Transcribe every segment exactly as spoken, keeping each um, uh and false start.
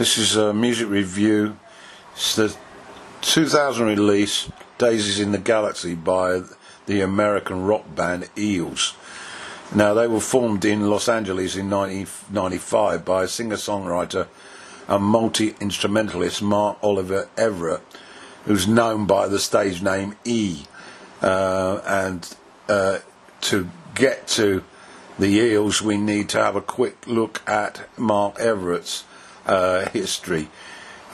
This is a music review. It's the two thousand release, Daisies in the Galaxy, by the American rock band Eels. Now, they were formed in Los Angeles in nineteen ninety-five by singer-songwriter and multi-instrumentalist Mark Oliver Everett, who's known by the stage name E. Uh, and uh, to get to the Eels, we need to have a quick look at Mark Everett's Uh, history.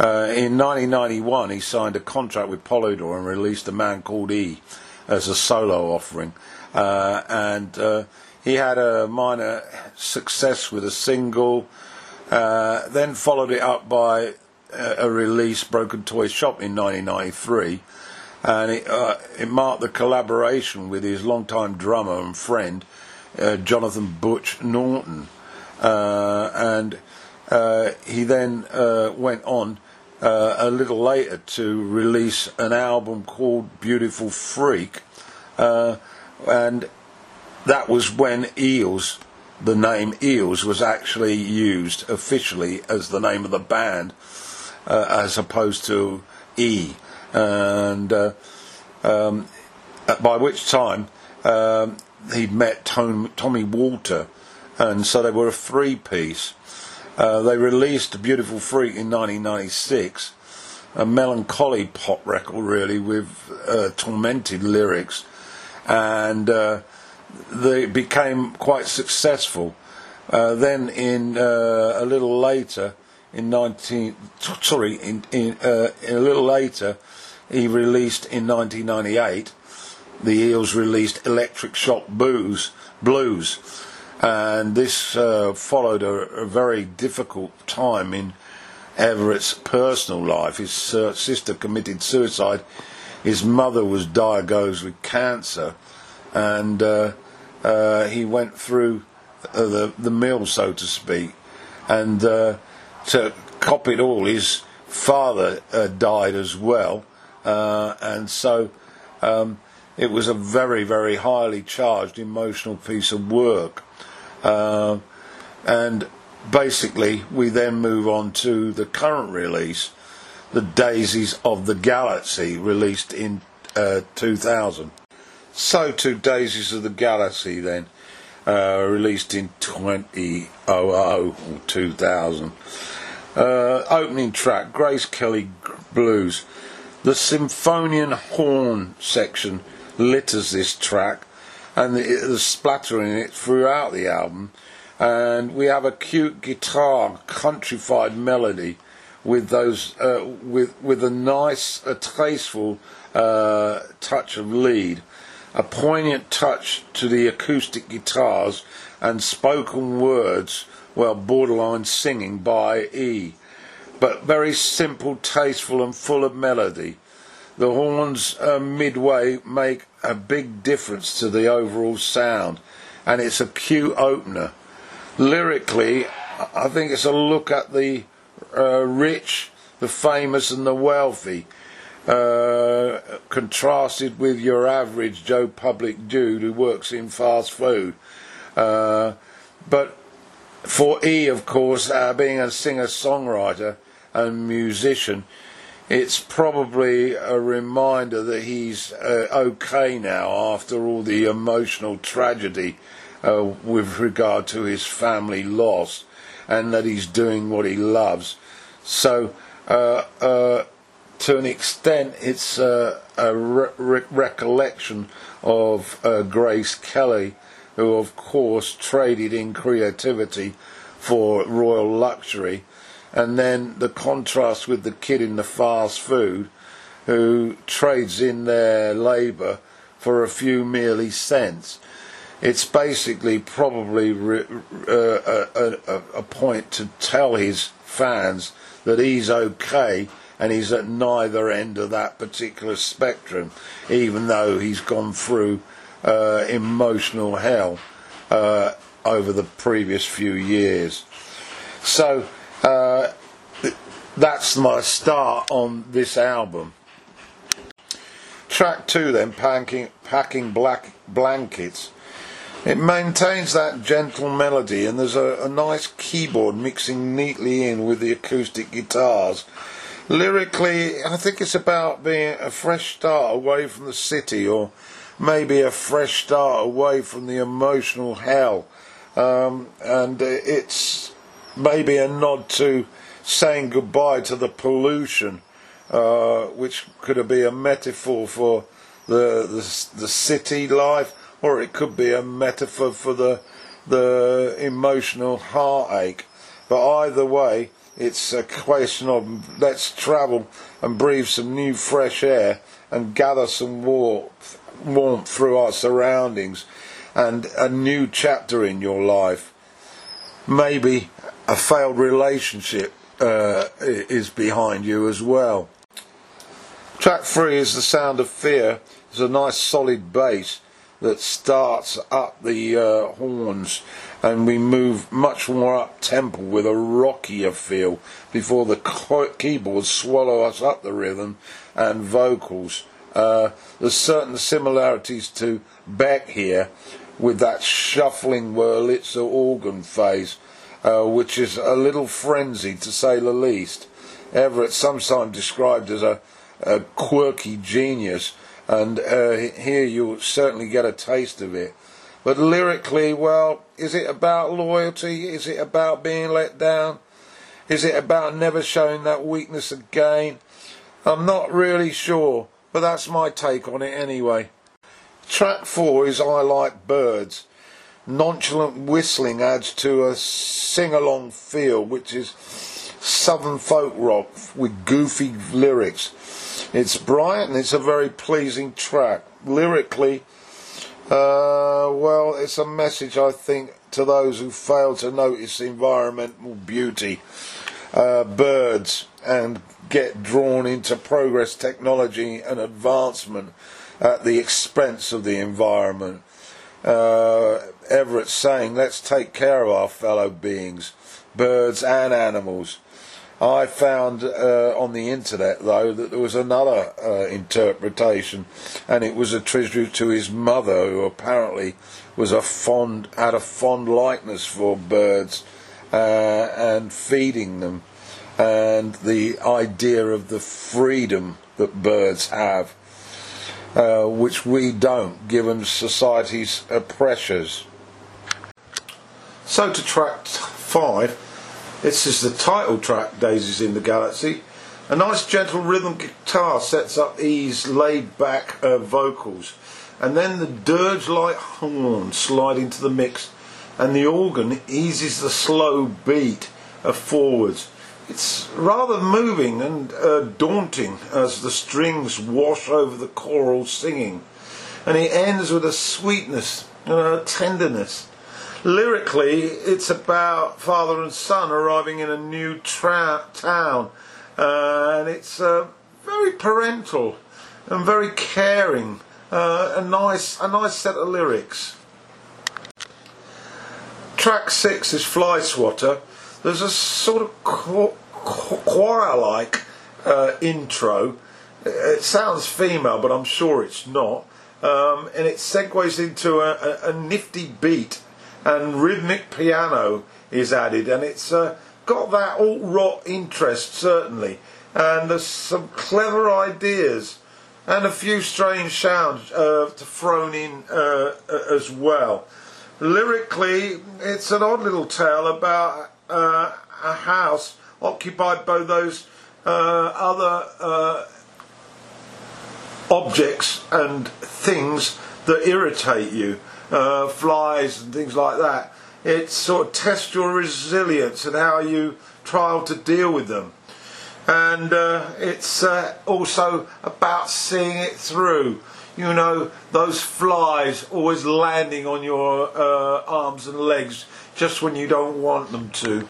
Uh, in nineteen ninety-one, he signed a contract with Polydor and released A Man Called E as a solo offering. Uh, and uh, he had a minor success with a single, uh, then followed it up by a, a release, Broken Toy Shop, in nineteen ninety-three. And it, uh, it marked the collaboration with his longtime drummer and friend, uh, Jonathan Butch Norton. Uh, and Uh, he then uh, went on uh, a little later to release an album called Beautiful Freak, uh, and that was when Eels, the name Eels, was actually used officially as the name of the band, uh, as opposed to E. And uh, um, by which time um, he'd met Tom, Tommy Walter, and so they were a three-piece. Uh, they released Beautiful Freak in nineteen ninety-six, a melancholy pop record really, with uh, tormented lyrics, and uh, they became quite successful. Uh, then in uh, a little later, in nineteen sorry, in, in, uh, in a little later, he released in nineteen ninety-eight, the Eels released Electric Shock Blues, Blues. And this uh, followed a, a very difficult time in Everett's personal life. His uh, sister committed suicide, his mother was diagnosed with cancer, and uh, uh, he went through uh, the, the mill, so to speak. And uh, to cop it all, his father uh, died as well, uh, and so um, it was a very, very highly charged emotional piece of work. Uh, and basically we then move on to the current release, the Daisies of the Galaxy, released in uh, two thousand. So to Daisies of the Galaxy then, uh, released in two thousand. Uh, opening track, Grace Kelly Blues. The symphonian horn section litters this track, and there's splatter in it throughout the album, and we have a cute guitar countrified melody with those uh, with with a nice, a tasteful uh, touch of lead, a poignant touch to the acoustic guitars, and spoken words, well, borderline singing by E, but very simple, tasteful, and full of melody. The horns uh, midway make a big difference to the overall sound, and it's a cute opener. Lyrically, I think it's a look at the uh, rich, the famous, and the wealthy, uh, contrasted with your average Joe Public dude who works in fast food. Uh, but for E, of course, uh, being a singer-songwriter and musician, it's probably a reminder that he's uh, okay now after all the emotional tragedy uh, with regard to his family loss, and that he's doing what he loves. So uh, uh, to an extent, it's uh, a re re recollection of uh, Grace Kelly, who of course traded in creativity for royal luxury. And then the contrast with the kid in the fast food who trades in their labour for a few merely cents. It's basically probably re, uh, a, a, a point to tell his fans that he's okay and he's at neither end of that particular spectrum, even though he's gone through uh, emotional hell uh, over the previous few years. So Uh, that's my start on this album. Track two then, Panking, Packing Black Blankets. It maintains that gentle melody, and there's a, a nice keyboard mixing neatly in with the acoustic guitars. Lyrically, I think it's about being a fresh start away from the city, or maybe a fresh start away from the emotional hell. Um, and it's maybe a nod to saying goodbye to the pollution, uh, which could be a metaphor for the, the the city life, or it could be a metaphor for the the emotional heartache. But either way, it's a question of let's travel and breathe some new fresh air and gather some warmth, warmth through our surroundings, and a new chapter in your life. Maybe a failed relationship uh, is behind you as well. Track three is The Sound of Fear. It's a nice solid bass that starts up the uh, horns, and we move much more up tempo with a rockier feel before the keyboards swallow us up the rhythm and vocals. Uh, there's certain similarities to Beck here with that shuffling Wurlitzer organ phase, uh, which is a little frenzied to say the least. Everett, sometimes described as a, a quirky genius, and uh, here you'll certainly get a taste of it. But lyrically, well, is it about loyalty? Is it about being let down? Is it about never showing that weakness again? I'm not really sure, but that's my take on it anyway. Track four is I Like Birds. Nonchalant whistling adds to a sing-along feel, which is southern folk rock with goofy lyrics. It's bright and it's a very pleasing track. Lyrically, uh, well, it's a message, I think, to those who fail to notice environmental beauty, uh, birds, and get drawn into progress, technology and advancement at the expense of the environment. Uh, Everett's saying, let's take care of our fellow beings, birds and animals. I found uh, on the internet, though, that there was another uh, interpretation, and it was a tribute to his mother, who apparently was a fond, had a fond likeness for birds uh, and feeding them, and the idea of the freedom that birds have, uh, which we don't, given society's uh, pressures. So to track five. This is the title track, Daisies in the Galaxy. A nice gentle rhythm guitar sets up E's laid-back uh, vocals, and then the dirge-like horn slide into the mix, and the organ eases the slow beat uh, forwards. It's rather moving and uh, daunting as the strings wash over the choral singing, and it ends with a sweetness and a tenderness. Lyrically, it's about father and son arriving in a new tra town, uh, and it's uh, very parental and very caring. Uh, a nice, a nice set of lyrics. Track six is Flyswatter. There's a sort of choir-like uh, intro. It sounds female, but I'm sure it's not, um, and it segues into a, a, a nifty beat. And rhythmic piano is added, and it's uh, got that alt-rock interest, certainly. And there's some clever ideas and a few strange sounds uh, thrown in uh, as well. Lyrically, it's an odd little tale about uh, a house occupied by those uh, other uh, objects and things that irritate you. Uh, flies and things like that. It sort of tests your resilience and how you try to deal with them. And uh, it's uh, also about seeing it through. You know, those flies always landing on your uh, arms and legs just when you don't want them to.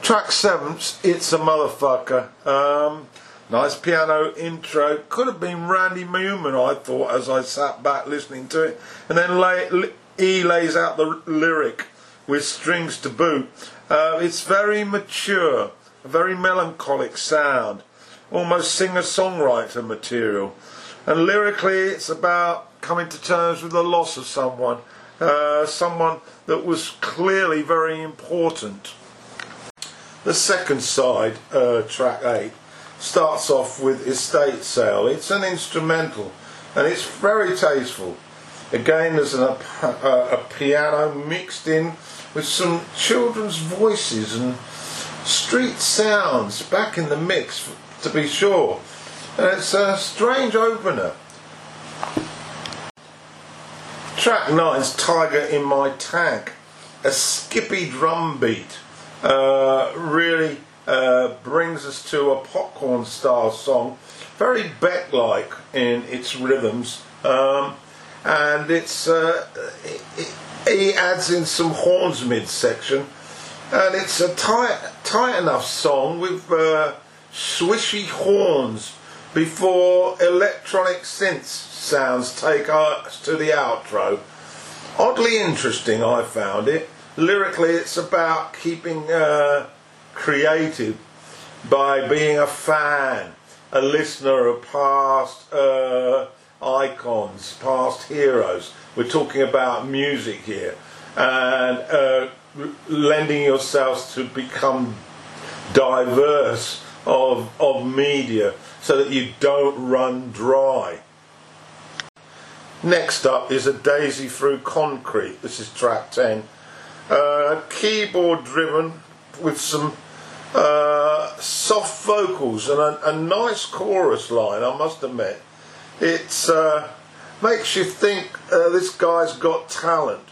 Track seven's It's a Motherfucker. Um, Nice piano intro. Could have been Randy Newman, I thought, as I sat back listening to it. And then lay, l E lays out the lyric with strings to boot. Uh, it's very mature, a very melancholic sound, almost singer-songwriter material. And lyrically, it's about coming to terms with the loss of someone uh, someone that was clearly very important. The second side, uh, track eight, starts off with Estate Sale. It's an instrumental and it's very tasteful. Again, there's an, a, a piano mixed in with some children's voices and street sounds back in the mix, to be sure. And it's a strange opener. Track nine's Tiger in My Tank. A skippy drum beat uh, really uh, brings us to a popcorn style song, very Beck-like in its rhythms, um, and it's uh, it, it, he adds in some horns mid-section, and it's a tight, tight enough song with uh, swishy horns before electronic synth sounds take us to the outro. Oddly interesting, I found it. Lyrically, it's about keeping uh, creative by being a fan, a listener of past uh, icons, past heroes. We're talking about music here. And uh, lending yourselves to become diverse of, of media, so that you don't run dry. Next up is a Daisy Through Concrete. This is track ten. Uh, keyboard driven with some uh, soft vocals and a, a nice chorus line, I must admit. It uh, makes you think uh, this guy's got talent,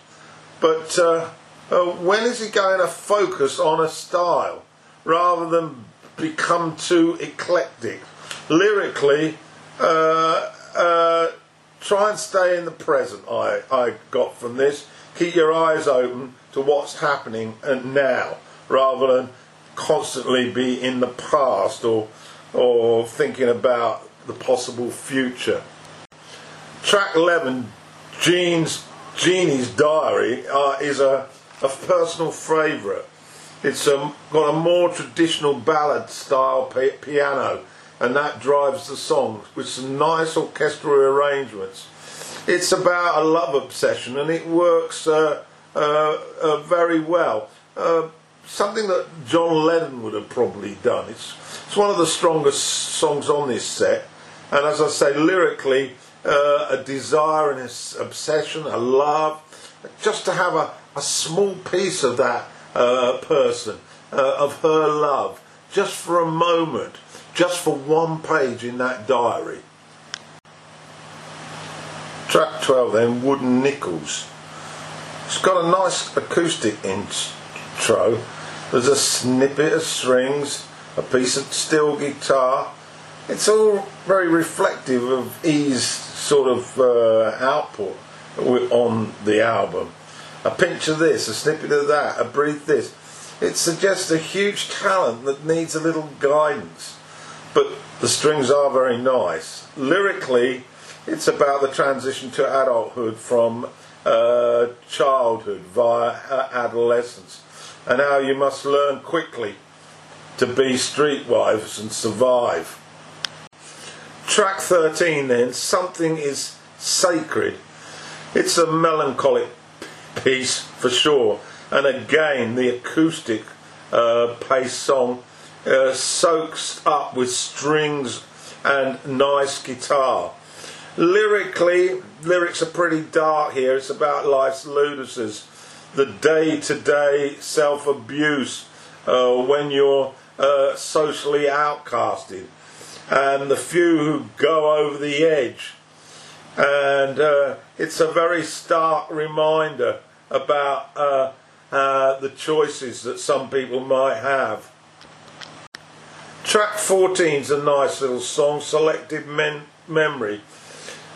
but uh, uh, when is he going to focus on a style rather than become too eclectic? Lyrically, uh, uh, try and stay in the present, I, I got from this. Keep your eyes open to what's happening and now, rather than constantly be in the past or, or thinking about the possible future. Track eleven, Jean's, Jeannie's Diary, uh, is a, a personal favourite. It's a, got a more traditional ballad style piano, and that drives the song with some nice orchestral arrangements. It's about a love obsession, and it works uh, uh, uh, very well. Uh, something that John Lennon would have probably done. It's, it's one of the strongest songs on this set, and as I say, lyrically, uh, a desire and a obsession, a love, just to have a, a small piece of that uh, person, uh, of her love, just for a moment. Just for one page in that diary. Track twelve then, Wooden Nickels. It's got a nice acoustic intro. There's a snippet of strings, a piece of steel guitar. It's all very reflective of E's sort of uh, output on the album. A pinch of this, a snippet of that, a brief this. It suggests a huge talent that needs a little guidance. But the strings are very nice. Lyrically, it's about the transition to adulthood from uh, childhood via adolescence, and how you must learn quickly to be streetwise and survive. Track thirteen then, Something is Sacred. It's a melancholic piece for sure, and again the acoustic uh, paced song Uh, soaks up with strings and nice guitar. Lyrically, lyrics are pretty dark here. It's about life's ludices, the day-to-day self-abuse uh, when you're uh, socially outcasted, and the few who go over the edge. And uh, it's a very stark reminder about uh, uh, the choices that some people might have. Track fourteen's a nice little song, Selective Mem- Memory.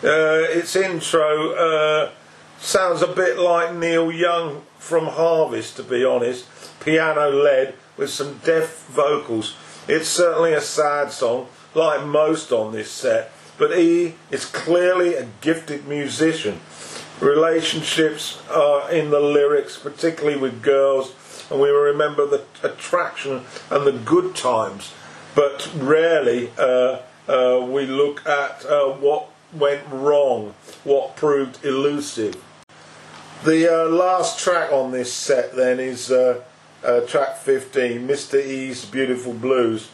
Uh, its intro uh, sounds a bit like Neil Young from Harvest, to be honest. Piano-led with some deft vocals. It's certainly a sad song, like most on this set, but E is clearly a gifted musician. Relationships are in the lyrics, particularly with girls, and we remember the attraction and the good times. But rarely uh, uh, we look at uh, what went wrong, what proved elusive. The uh, last track on this set then is uh, uh, track fifteen, Mister E's Beautiful Blues.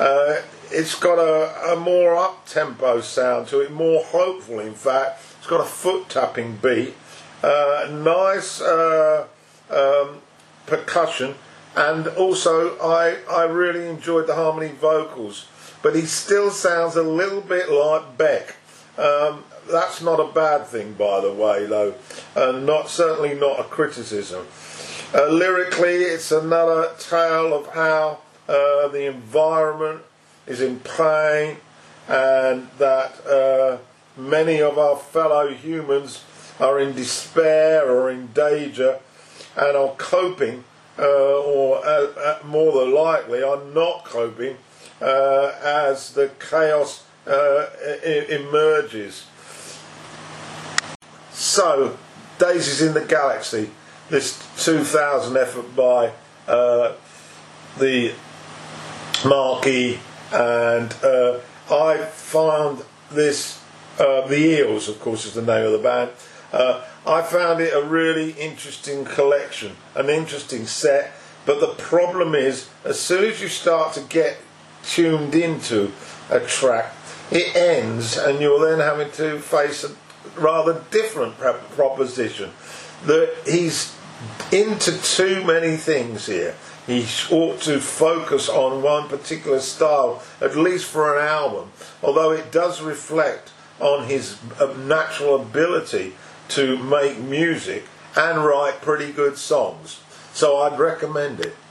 Uh, it's got a, a more up-tempo sound to it, more hopeful in fact. It's got a foot-tapping beat, uh, nice uh, um, percussion, and also I, I really enjoyed the harmony vocals. But he still sounds a little bit like Beck. Um, That's not a bad thing, by the way, though, and not certainly not a criticism. Uh, lyrically, it's another tale of how uh, the environment is in pain, and that uh, many of our fellow humans are in despair or in danger, and are coping, uh, or uh, more than likely are not coping, uh, as the chaos uh, emerges. So, Daisies in the Galaxy, this two thousand effort by uh, the Mark E, and uh, I found this, uh, the Eels of course is the name of the band, uh, I found it a really interesting collection, an interesting set, but the problem is, as soon as you start to get tuned into a track, it ends and you're then having to face a rather different proposition. That he's into too many things here. He ought to focus on one particular style, at least for an album, although it does reflect on his natural ability to make music and write pretty good songs. So I'd recommend it.